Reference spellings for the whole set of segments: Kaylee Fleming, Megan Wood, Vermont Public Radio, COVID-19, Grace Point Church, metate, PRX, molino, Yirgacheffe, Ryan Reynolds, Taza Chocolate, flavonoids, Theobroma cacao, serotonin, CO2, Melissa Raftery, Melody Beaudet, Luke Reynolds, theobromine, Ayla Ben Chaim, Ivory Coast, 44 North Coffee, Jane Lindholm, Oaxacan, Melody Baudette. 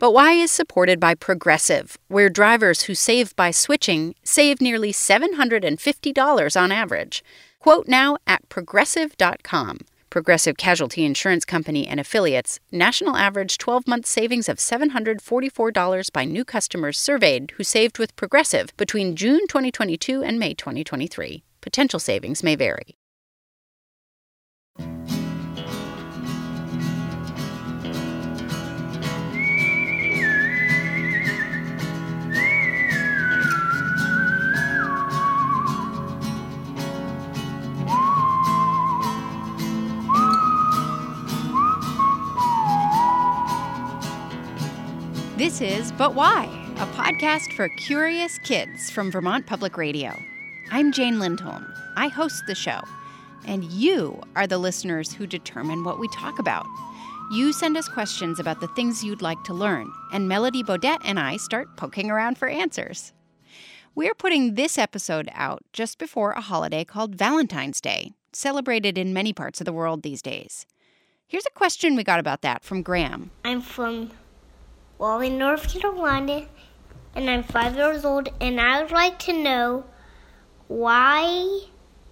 But Y is supported by Progressive, where drivers who save by switching save nearly $750 on average. Quote now at progressive.com. Progressive Casualty Insurance Company and Affiliates. National average 12-month savings of $744 by new customers surveyed who saved with Progressive between June 2022 and May 2023. Potential savings may vary. This is But Why, a podcast for curious kids from Vermont Public Radio. I'm Jane Lindholm. I host the show. And you are the listeners who determine what we talk about. You send us questions about the things you'd like to learn, and Melody Baudette and I start poking around for answers. We're putting this episode out just before a holiday called Valentine's Day, celebrated in many parts of the world these days. Here's a question we got about that from Graham. I'm from in North Carolina, and I'm 5 years old, and I would like to know, why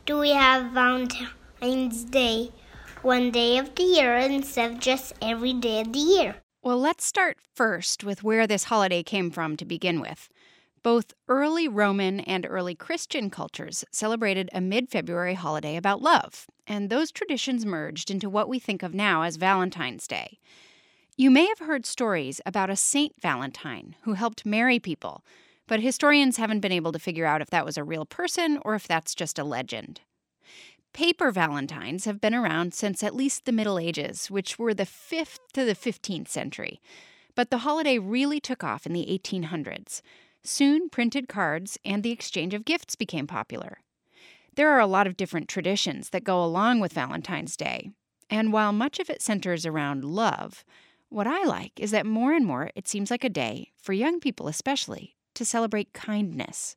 do we have Valentine's Day one day of the year instead of just every day of the year? Well, let's start first with where this holiday came from to begin with. Both early Roman and early Christian cultures celebrated a mid-February holiday about love, and those traditions merged into what we think of now as Valentine's Day. You may have heard stories about a Saint Valentine who helped marry people, but historians haven't been able to figure out if that was a real person or if that's just a legend. Paper Valentines have been around since at least the Middle Ages, which were the 5th to the 15th century. But the holiday really took off in the 1800s. Soon, printed cards and the exchange of gifts became popular. There are a lot of different traditions that go along with Valentine's Day, and while much of it centers around love, what I like is that more and more it seems like a day, for young people especially, to celebrate kindness.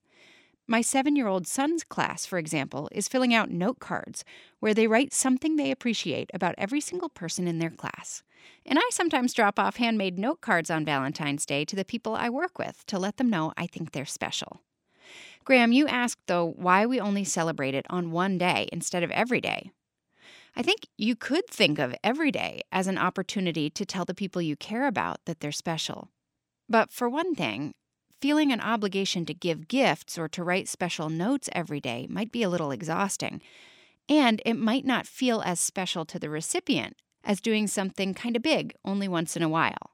My 7-year-old son's class, for example, is filling out note cards where they write something they appreciate about every single person in their class. And I sometimes drop off handmade note cards on Valentine's Day to the people I work with to let them know I think they're special. Graham, you asked, though, why we only celebrate it on one day instead of every day. I think you could think of every day as an opportunity to tell the people you care about that they're special. But for one thing, feeling an obligation to give gifts or to write special notes every day might be a little exhausting, and it might not feel as special to the recipient as doing something kind of big only once in a while.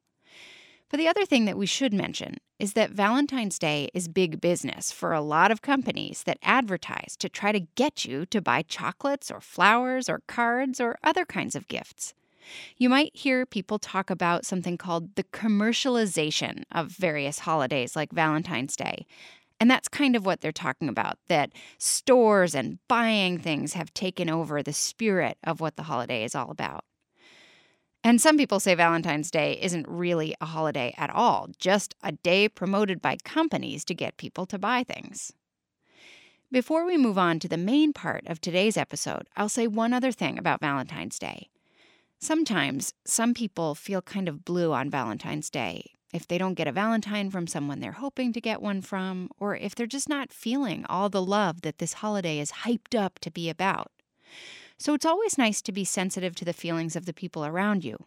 But the other thing that we should mention is that Valentine's Day is big business for a lot of companies that advertise to try to get you to buy chocolates or flowers or cards or other kinds of gifts. You might hear people talk about something called the commercialization of various holidays like Valentine's Day. And that's kind of what they're talking about, that stores and buying things have taken over the spirit of what the holiday is all about. And some people say Valentine's Day isn't really a holiday at all, just a day promoted by companies to get people to buy things. Before we move on to the main part of today's episode, I'll say one other thing about Valentine's Day. Sometimes some people feel kind of blue on Valentine's Day if they don't get a Valentine from someone they're hoping to get one from, or if they're just not feeling all the love that this holiday is hyped up to be about. So it's always nice to be sensitive to the feelings of the people around you,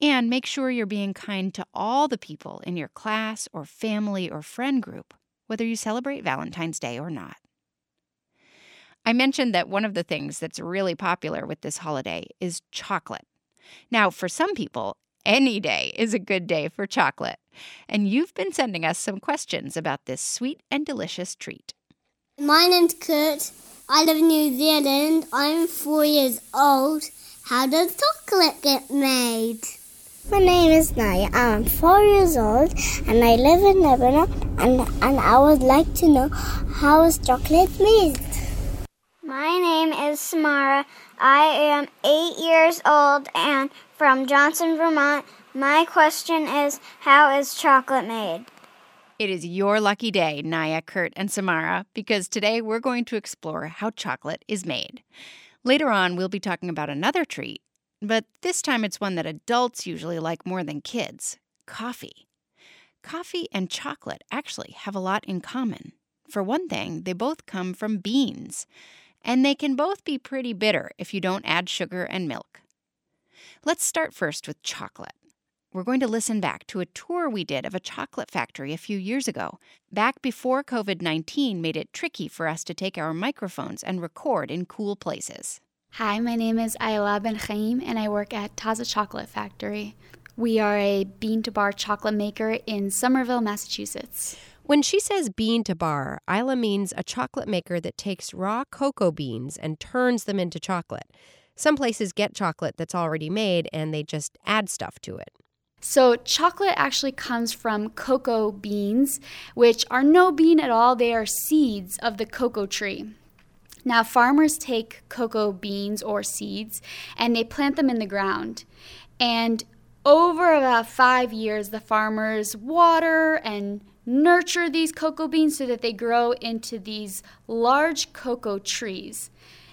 and make sure you're being kind to all the people in your class or family or friend group, whether you celebrate Valentine's Day or not. I mentioned that one of the things that's really popular with this holiday is chocolate. Now, for some people, any day is a good day for chocolate, and you've been sending us some questions about this sweet and delicious treat. My name's Kurt. I live in New Zealand. I'm 4 years old. How does chocolate get made? My name is Naya. I'm 4 years old and I live in Lebanon. And I would like to know, how is chocolate made? My name is Samara. I am 8 years old and from Johnson, Vermont. My question is, how is chocolate made? It is your lucky day, Naya, Kurt, and Samara, because today we're going to explore how chocolate is made. Later on, we'll be talking about another treat, but this time it's one that adults usually like more than kids, coffee. Coffee and chocolate actually have a lot in common. For one thing, they both come from beans, and they can both be pretty bitter if you don't add sugar and milk. Let's start first with chocolate. We're going to listen back to a tour we did of a chocolate factory a few years ago, back before COVID-19 made it tricky for us to take our microphones and record in cool places. Hi, my name is Ayla Ben Chaim, and I work at Taza Chocolate Factory. We are a bean-to-bar chocolate maker in Somerville, Massachusetts. When she says bean-to-bar, Ayla means a chocolate maker that takes raw cocoa beans and turns them into chocolate. Some places get chocolate that's already made, and they just add stuff to it. So chocolate actually comes from cocoa beans, which are no bean at all. They are seeds of the cocoa tree. Now, farmers take cocoa beans or seeds, and they plant them in the ground. And over about 5 years, the farmers water and nurture these cocoa beans so that they grow into these large cocoa trees.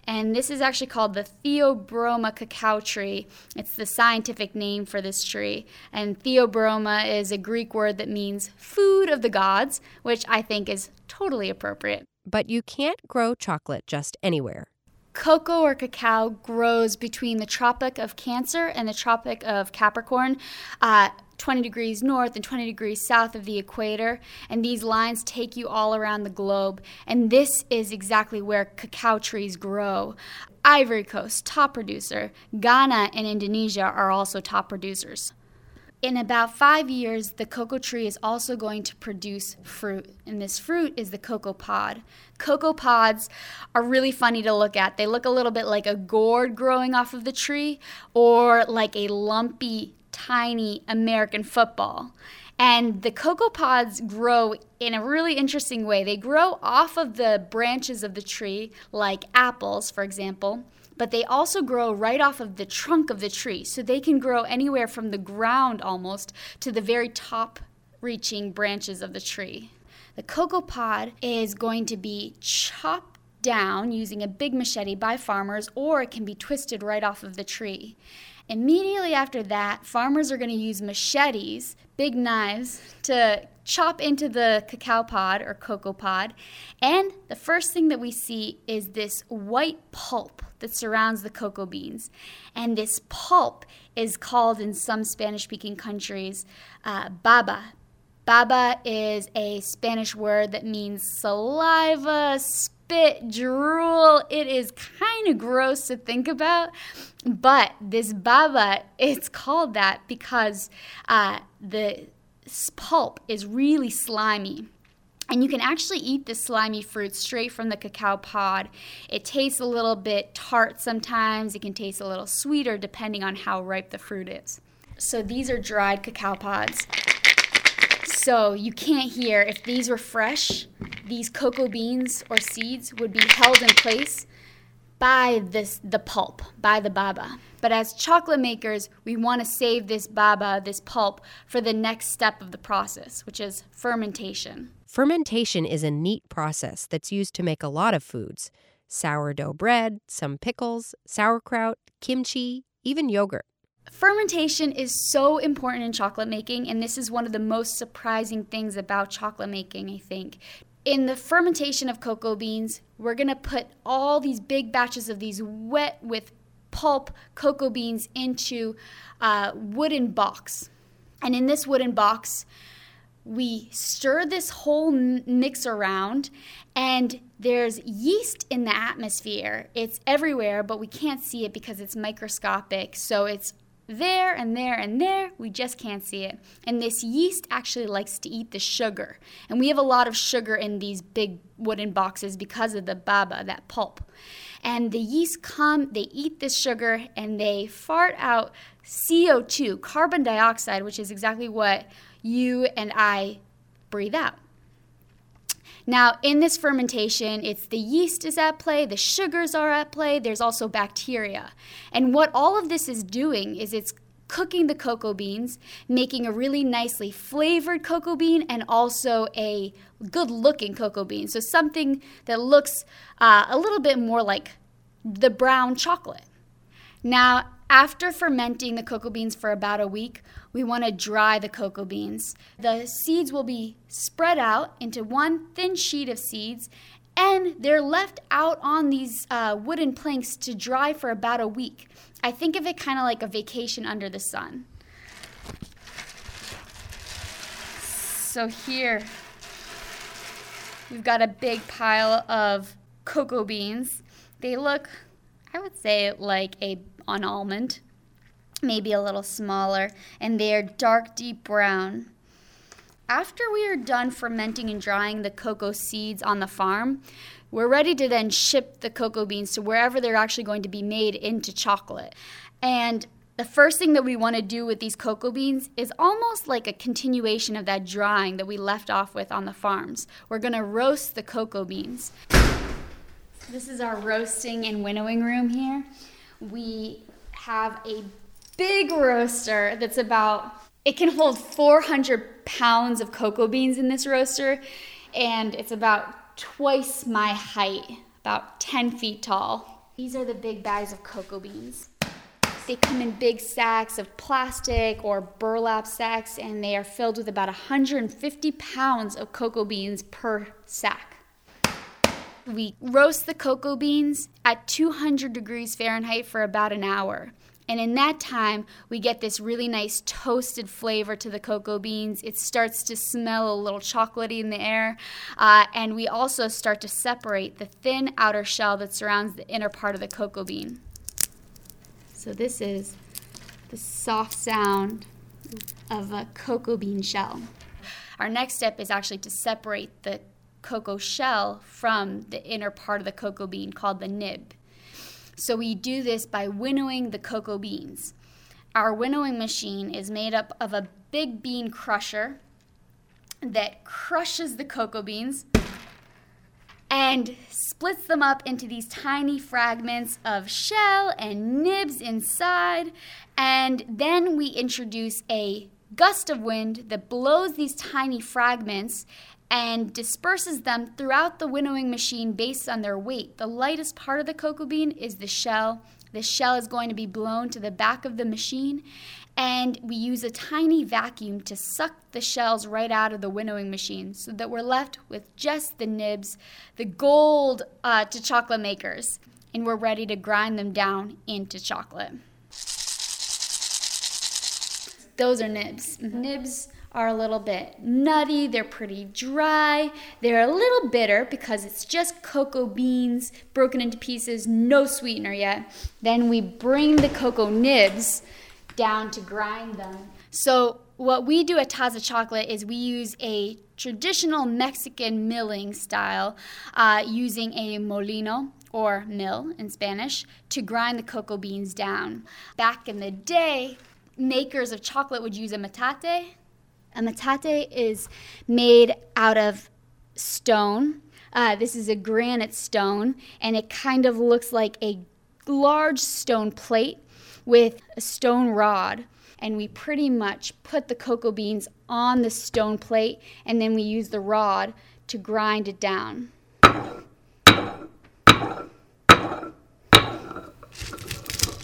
And this is actually called the Theobroma cacao tree. It's the scientific name for this tree. And Theobroma is a Greek word that means food of the gods, which I think is totally appropriate. But you can't grow chocolate just anywhere. Cocoa or cacao grows between the Tropic of Cancer and the Tropic of Capricorn, 20 degrees north and 20 degrees south of the equator, and these lines take you all around the globe, and this is exactly where cacao trees grow. Ivory Coast, top producer. Ghana and Indonesia are also top producers. In about 5 years, the cocoa tree is also going to produce fruit, and this fruit is the cocoa pod. Cocoa pods are really funny to look at. They look a little bit like a gourd growing off of the tree or like a lumpy, tiny American football. And the cocoa pods grow in a really interesting way. They grow off of the branches of the tree, like apples, for example. But they also grow right off of the trunk of the tree, so they can grow anywhere from the ground almost to the very top-reaching branches of the tree. The cocoa pod is going to be chopped down using a big machete by farmers, or it can be twisted right off of the tree. Immediately after that, farmers are going to use machetes, big knives, to chop into the cacao pod or cocoa pod, and the first thing that we see is this white pulp that surrounds the cocoa beans, and this pulp is called in some Spanish-speaking countries baba. Baba is a Spanish word that means saliva, spit, drool. It is kind of gross to think about, but this baba, it's called that because the pulp is really slimy. And you can actually eat this slimy fruit straight from the cacao pod. It tastes a little bit tart sometimes. It can taste a little sweeter depending on how ripe the fruit is. So these are dried cacao pods. So you can't hear if these were fresh, these cocoa beans or seeds would be held in place by the pulp, by the baba. But as chocolate makers, we want to save this baba, this pulp, for the next step of the process, which is fermentation. Fermentation is a neat process that's used to make a lot of foods. Sourdough bread, some pickles, sauerkraut, kimchi, even yogurt. Fermentation is so important in chocolate making, and this is one of the most surprising things about chocolate making, I think. In the fermentation of cocoa beans, we're going to put all these big batches of these wet with pulp cocoa beans into a wooden box. And in this wooden box, we stir this whole mix around, and there's yeast in the atmosphere. It's everywhere, but we can't see it because it's microscopic, so it's there and there and there, we just can't see it. And this yeast actually likes to eat the sugar. And we have a lot of sugar in these big wooden boxes because of the baba, that pulp. And the yeast come, they eat this sugar, and they fart out CO2, carbon dioxide, which is exactly what you and I breathe out. Now, in this fermentation, it's the yeast is at play, the sugars are at play, there's also bacteria. And what all of this is doing is it's cooking the cocoa beans, making a really nicely flavored cocoa bean and also a good-looking cocoa bean. So something that looks a little bit more like the brown chocolate. Now, After fermenting the cocoa beans for about a week, we want to dry the cocoa beans. The seeds will be spread out into one thin sheet of seeds, and they're left out on these wooden planks to dry for about a week. I think of it kind of like a vacation under the sun. So here, we've got a big pile of cocoa beans. They look, I would say, like an almond, maybe a little smaller, and they are dark, deep brown. After we are done fermenting and drying the cocoa seeds on the farm, we're ready to then ship the cocoa beans to wherever they're actually going to be made into chocolate. And the first thing that we want to do with these cocoa beans is almost like a continuation of that drying that we left off with on the farms. We're going to roast the cocoa beans. This is our roasting and winnowing room here. We have a big roaster that's it can hold 400 pounds of cocoa beans in this roaster, and it's about twice my height, about 10 feet tall. These are the big bags of cocoa beans. They come in big sacks of plastic or burlap sacks, and they are filled with about 150 pounds of cocoa beans per sack. We roast the cocoa beans at 200 degrees Fahrenheit for about an hour. And in that time, we get this really nice toasted flavor to the cocoa beans. It starts to smell a little chocolatey in the air. And we also start to separate the thin outer shell that surrounds the inner part of the cocoa bean. So this is the soft sound of a cocoa bean shell. Our next step is actually to separate the cocoa shell from the inner part of the cocoa bean called the nib. So we do this by winnowing the cocoa beans. Our winnowing machine is made up of a big bean crusher that crushes the cocoa beans and splits them up into these tiny fragments of shell and nibs inside, and then we introduce a gust of wind that blows these tiny fragments and disperses them throughout the winnowing machine based on their weight. The lightest part of the cocoa bean is the shell. The shell is going to be blown to the back of the machine, and we use a tiny vacuum to suck the shells right out of the winnowing machine so that we're left with just the nibs, the gold to chocolate makers, and we're ready to grind them down into chocolate. Those are nibs. Nibs are a little bit nutty, they're pretty dry, they're a little bitter because it's just cocoa beans broken into pieces, no sweetener yet. Then we bring the cocoa nibs down to grind them. So what we do at Taza Chocolate is we use a traditional Mexican milling style, using a molino, or mill in Spanish, to grind the cocoa beans down. Back in the day, makers of chocolate would use a metate. A metate is made out of stone. This is a granite stone, and it kind of looks like a large stone plate with a stone rod. And we pretty much put the cocoa beans on the stone plate, and then we use the rod to grind it down.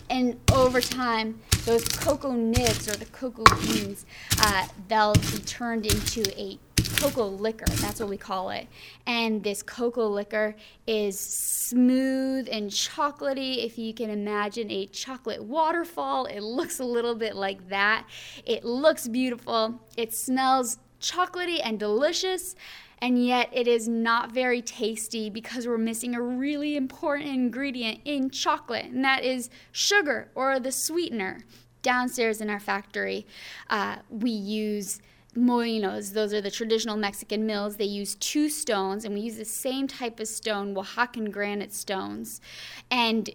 And over time, those cocoa nibs or the cocoa beans, they'll be turned into a cocoa liquor. That's what we call it. And this cocoa liquor is smooth and chocolatey. If you can imagine a chocolate waterfall, it looks a little bit like that. It looks beautiful. It smells chocolatey and delicious. And yet it is not very tasty because we're missing a really important ingredient in chocolate, and that is sugar or the sweetener. Downstairs in our factory, we use molinos. Those are the traditional Mexican mills. They use two stones, and we use the same type of stone, Oaxacan granite stones. And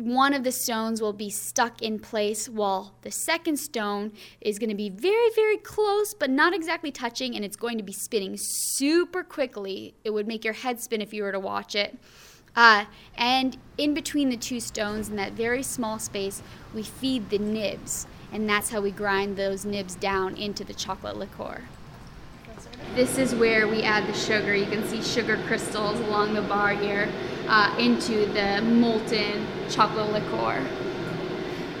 one of the stones will be stuck in place while the second stone is going to be very, very close but not exactly touching, and it's going to be spinning super quickly. It would make your head spin if you were to watch it. And in between the two stones, in that very small space, we feed the nibs, and that's how we grind those nibs down into the chocolate liqueur. This is where we add the sugar. You can see sugar crystals along the bar here. Into the molten chocolate liqueur.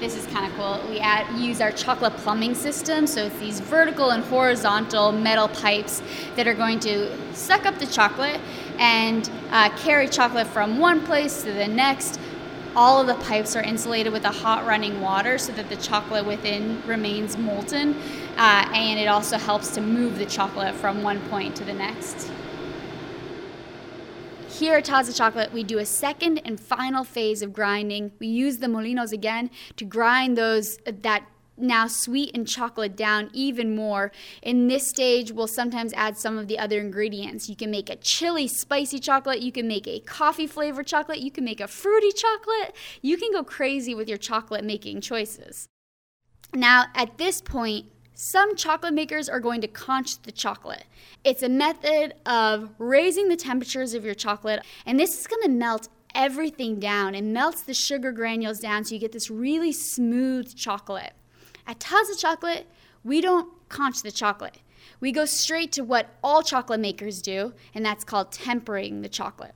This is kind of cool. We use our chocolate plumbing system. So it's these vertical and horizontal metal pipes that are going to suck up the chocolate and carry chocolate from one place to the next. All of the pipes are insulated with a hot running water so that the chocolate within remains molten. And it also helps to move the chocolate from one point to the next. Here at Taza Chocolate, we do a second and final phase of grinding. We use the molinos again to grind that now sweeten chocolate down even more. In this stage, we'll sometimes add some of the other ingredients. You can make a chili spicy chocolate. You can make a coffee flavored chocolate. You can make a fruity chocolate. You can go crazy with your chocolate making choices. Now, at this point, some chocolate makers are going to conch the chocolate. It's a method of raising the temperatures of your chocolate, and this is going to melt everything down. It melts the sugar granules down so you get this really smooth chocolate. At Taza Chocolate, we don't conch the chocolate. We go straight to what all chocolate makers do, and that's called tempering the chocolate.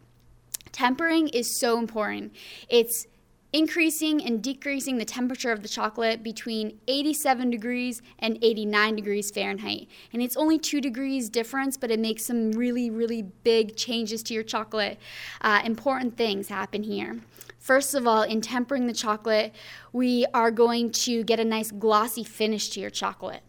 Tempering is so important. It's increasing and decreasing the temperature of the chocolate between 87 degrees and 89 degrees Fahrenheit. And it's only 2 degrees difference, but it makes some really, really big changes to your chocolate. Important things happen here. First of all, in tempering the chocolate, we are going to get a nice glossy finish to your chocolate.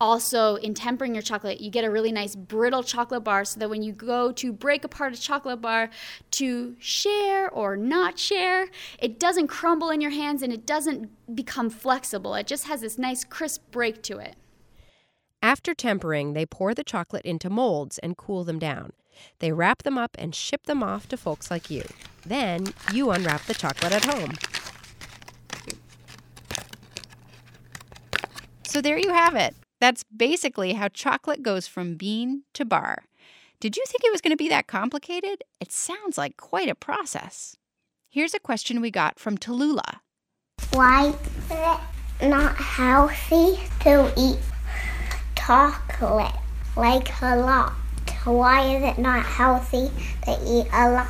Also, in tempering your chocolate, you get a really nice brittle chocolate bar so that when you go to break apart a chocolate bar to share or not share, it doesn't crumble in your hands and it doesn't become flexible. It just has this nice crisp break to it. After tempering, they pour the chocolate into molds and cool them down. They wrap them up and ship them off to folks like you. Then you unwrap the chocolate at home. So there you have it. That's basically how chocolate goes from bean to bar. Did you think it was going to be that complicated? It sounds like quite a process. Here's a question we got from Tallulah. Why is it not healthy to eat chocolate, like a lot? Why is it not healthy to eat a lot?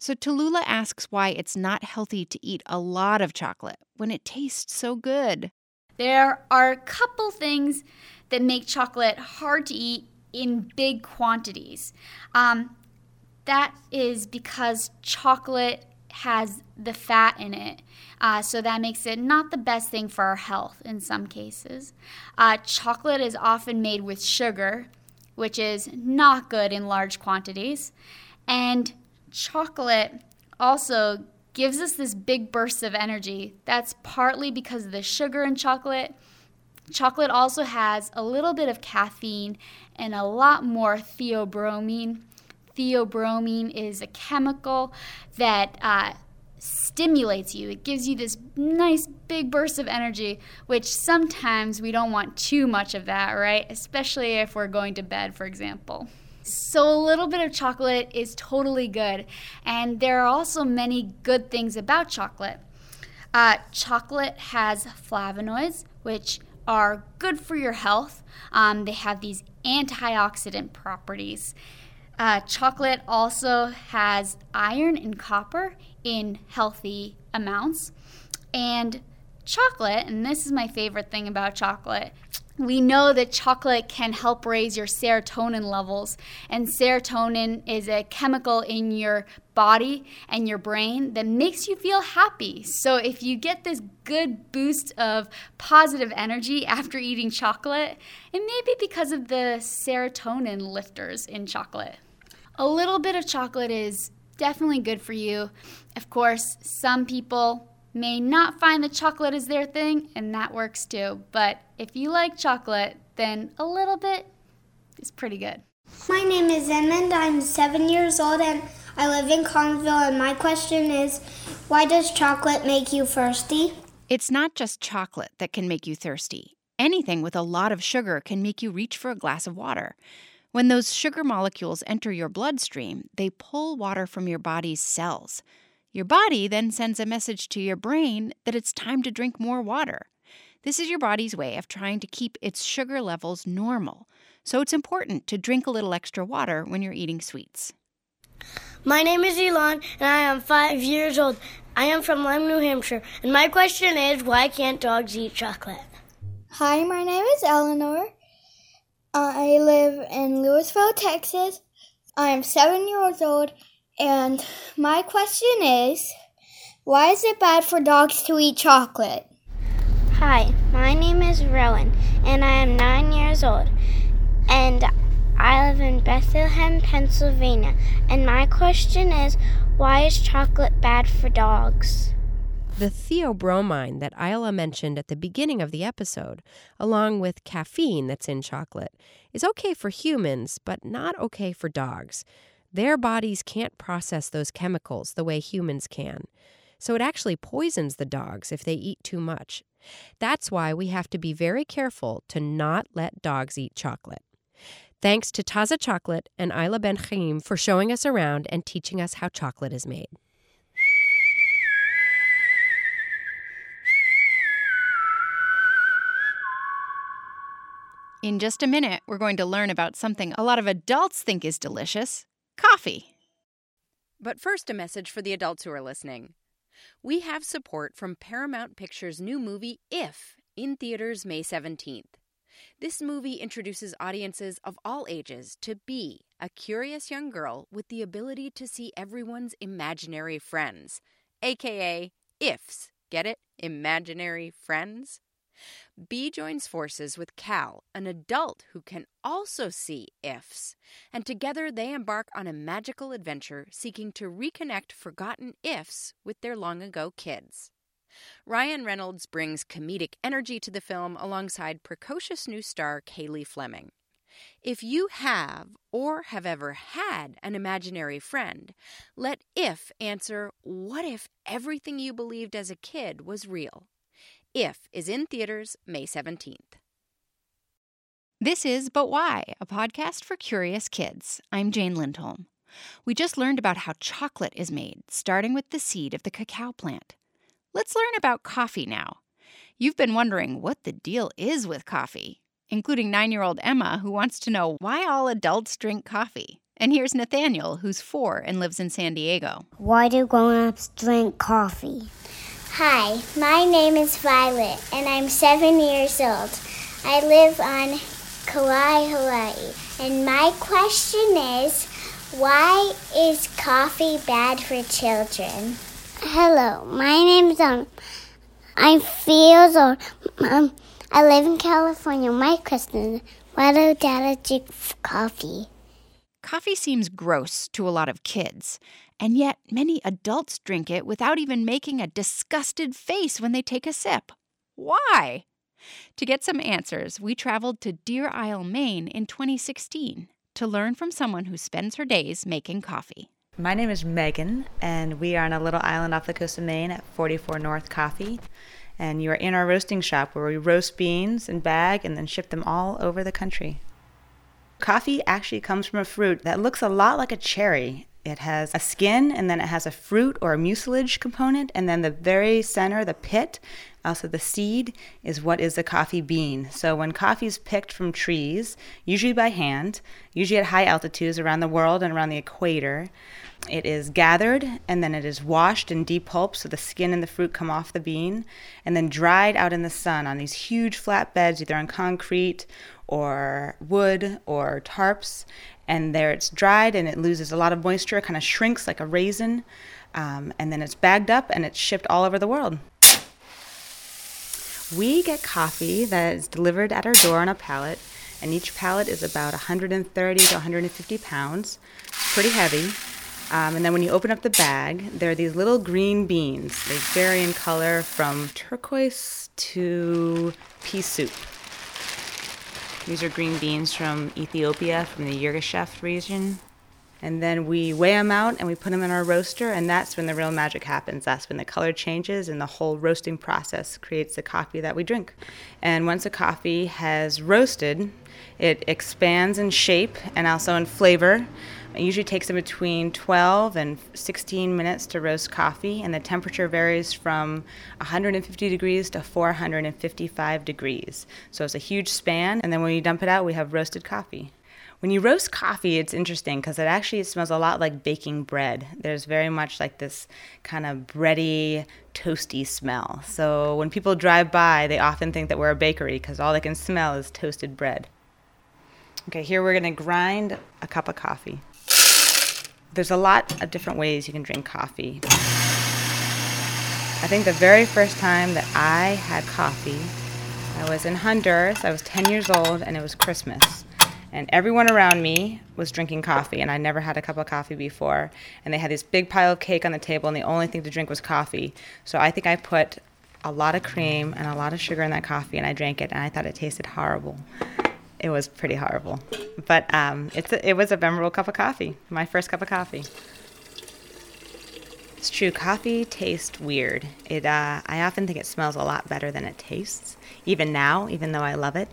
So Tallulah asks why it's not healthy to eat a lot of chocolate when it tastes so good. There are a couple things that make chocolate hard to eat in big quantities. That is because chocolate has the fat in it, so that makes it not the best thing for our health in some cases. Chocolate is often made with sugar, which is not good in large quantities. And chocolate also gives us this big burst of energy. That's partly because of the sugar in chocolate. Chocolate also has a little bit of caffeine and a lot more theobromine. Theobromine is a chemical that stimulates you. It gives you this nice big burst of energy, which sometimes we don't want too much of that, right? Especially if we're going to bed, for example. So a little bit of chocolate is totally good, and there are also many good things about chocolate. Chocolate has flavonoids, which are good for your health. They have these antioxidant properties. Chocolate also has iron and copper in healthy amounts. And chocolate, and this is my favorite thing about chocolate, we know that chocolate can help raise your serotonin levels, and serotonin is a chemical in your body and your brain that makes you feel happy. So if you get this good boost of positive energy after eating chocolate, it may be because of the serotonin lifters in chocolate. A little bit of chocolate is definitely good for you. Of course, some people may not find that chocolate is their thing, and that works too. But if you like chocolate, then a little bit is pretty good. My name is Edmund. I'm 7 years old, and I live in Collinsville. And my question is, why does chocolate make you thirsty? It's not just chocolate that can make you thirsty. Anything with a lot of sugar can make you reach for a glass of water. When those sugar molecules enter your bloodstream, they pull water from your body's cells. Your body then sends a message to your brain that it's time to drink more water. This is your body's way of trying to keep its sugar levels normal. So it's important to drink a little extra water when you're eating sweets. My name is Elon, and I am 5 years old. I am from Lyme, New Hampshire, and my question is, why can't dogs eat chocolate? Hi, my name is Eleanor. I live in Louisville, Texas. I am 7 years old, and my question is, why is it bad for dogs to eat chocolate? Hi, my name is Rowan, and I am 9 years old, and I live in Bethlehem, Pennsylvania, and my question is, why is chocolate bad for dogs? The theobromine that Ayla mentioned at the beginning of the episode, along with caffeine that's in chocolate, is okay for humans, but not okay for dogs. Their bodies can't process those chemicals the way humans can. So it actually poisons the dogs if they eat too much. That's why we have to be very careful to not let dogs eat chocolate. Thanks to Taza Chocolate and Ayla Ben Chaim for showing us around and teaching us how chocolate is made. In just a minute, we're going to learn about something a lot of adults think is delicious, coffee. But first, a message for the adults who are listening. We have support from Paramount Pictures' new movie, If, in theaters May 17th. This movie introduces audiences of all ages to Bee, a curious young girl with the ability to see everyone's imaginary friends, a.k.a. IFs. Get it? Imaginary friends? Bee joins forces with Cal, an adult who can also see IFs, and together they embark on a magical adventure seeking to reconnect forgotten IFs with their long-ago kids. Ryan Reynolds brings comedic energy to the film alongside precocious new star Kaylee Fleming. If you have or have ever had an imaginary friend, let If answer, what if everything you believed as a kid was real? If is in theaters May 17th. This is But Why, a podcast for curious kids. I'm Jane Lindholm. We just learned about how chocolate is made, starting with the seed of the cacao plant. Let's learn about coffee now. You've been wondering what the deal is with coffee, including 9-year-old Emma, who wants to know why all adults drink coffee. And here's Nathaniel, who's 4 and lives in San Diego. Why do grown-ups drink coffee? Hi, my name is Violet, and I'm 7 years old. I live on Kauai, Hawaii, and my question is, why is coffee bad for children? Hello, my name is I'm 4 years old. I live in California. My question is, why do dads drink coffee? Coffee seems gross to a lot of kids, and yet many adults drink it without even making a disgusted face when they take a sip. Why? To get some answers, we traveled to Deer Isle, Maine in 2016 to learn from someone who spends her days making coffee. My name is Megan, and we are on a little island off the coast of Maine at 44 North Coffee. And you are in our roasting shop where we roast beans and bag and then ship them all over the country. Coffee actually comes from a fruit that looks a lot like a cherry. It has a skin, and then it has a fruit or a mucilage component, and then the very center, the pit, also the seed, is what is the coffee bean. So when coffee is picked from trees, usually by hand, usually at high altitudes around the world and around the equator, it is gathered, and then it is washed and depulped, so the skin and the fruit come off the bean, and then dried out in the sun on these huge flat beds, either on concrete or wood or tarps. And there it's dried, and it loses a lot of moisture, kind of shrinks like a raisin, and then it's bagged up, and it's shipped all over the world. We get coffee that is delivered at our door on a pallet, and each pallet is about 130 to 150 pounds. It's pretty heavy. And then when you open up the bag, there are these little green beans. They vary in color from turquoise to pea soup. These are green beans from Ethiopia, from the Yirgacheffe region. And then we weigh them out and we put them in our roaster, and that's when the real magic happens. That's when the color changes and the whole roasting process creates the coffee that we drink. And once the coffee has roasted, it expands in shape and also in flavor. It usually takes in between 12 and 16 minutes to roast coffee, and the temperature varies from 150 degrees to 455 degrees. So it's a huge span, and then when you dump it out, we have roasted coffee. When you roast coffee, it's interesting because it actually smells a lot like baking bread. There's very much like this kind of bready, toasty smell. So when people drive by, they often think that we're a bakery because all they can smell is toasted bread. Okay, here we're going to grind a cup of coffee. There's a lot of different ways you can drink coffee. I think the very first time that I had coffee, I was in Honduras. I was 10 years old, and it was Christmas. And everyone around me was drinking coffee, and I never had a cup of coffee before. And they had this big pile of cake on the table, and the only thing to drink was coffee. So I think I put a lot of cream and a lot of sugar in that coffee, and I drank it, and I thought it tasted horrible. It was pretty horrible. But it was a memorable cup of coffee, my first cup of coffee. It's true, coffee tastes weird. I often think it smells a lot better than it tastes, even now, even though I love it.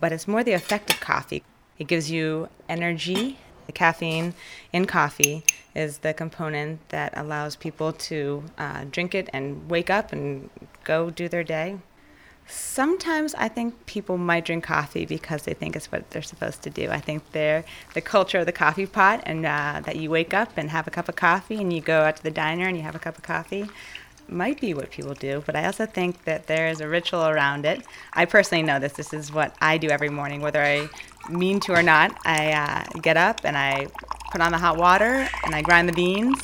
But it's more the effect of coffee. It gives you energy. The caffeine in coffee is the component that allows people to drink it and wake up and go do their day. Sometimes I think people might drink coffee because they think it's what they're supposed to do. I think they're the culture of the coffee pot, and that you wake up and have a cup of coffee, and you go out to the diner and you have a cup of coffee, might be what people do. But I also think that there is a ritual around it. I personally know this. This is what I do every morning, whether I mean to or not. I get up and I put on the hot water and I grind the beans.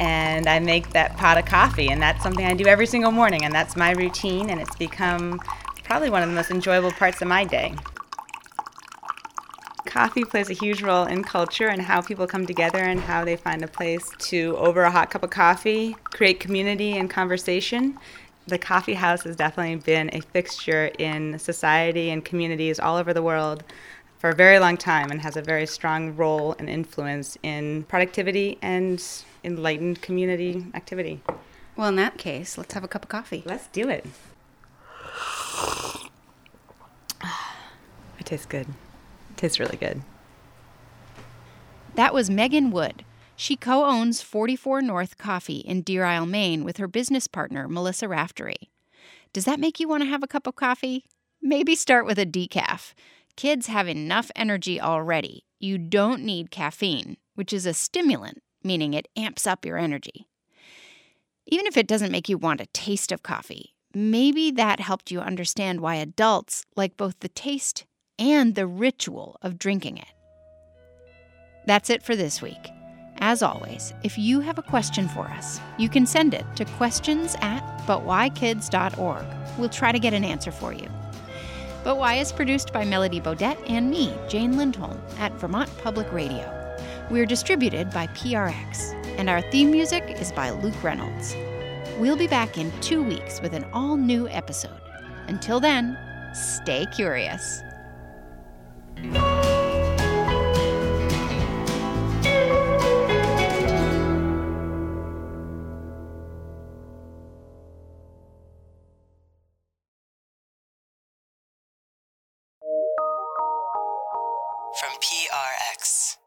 And I make that pot of coffee, and that's something I do every single morning, and that's my routine, and it's become probably one of the most enjoyable parts of my day. Coffee plays a huge role in culture and how people come together and how they find a place to, over a hot cup of coffee, create community and conversation. The coffee house has definitely been a fixture in society and communities all over the world for a very long time, and has a very strong role and influence in productivity and enlightened community activity. Well, in that case, let's have a cup of coffee. Let's do it. It tastes good. It tastes really good. That was Megan Wood. She co-owns 44 North Coffee in Deer Isle, Maine, with her business partner, Melissa Raftery. Does that make you want to have a cup of coffee? Maybe start with a decaf. Kids have enough energy already. You don't need caffeine, which is a stimulant, meaning it amps up your energy. Even if it doesn't make you want a taste of coffee, maybe that helped you understand why adults like both the taste and the ritual of drinking it. That's it for this week. As always, if you have a question for us, you can send it to questions@butwhykids.org. We'll try to get an answer for you. But Why is produced by Melody Beaudet and me, Jane Lindholm, at Vermont Public Radio. We're distributed by PRX, and our theme music is by Luke Reynolds. We'll be back in 2 weeks with an all-new episode. Until then, stay curious. From PRX.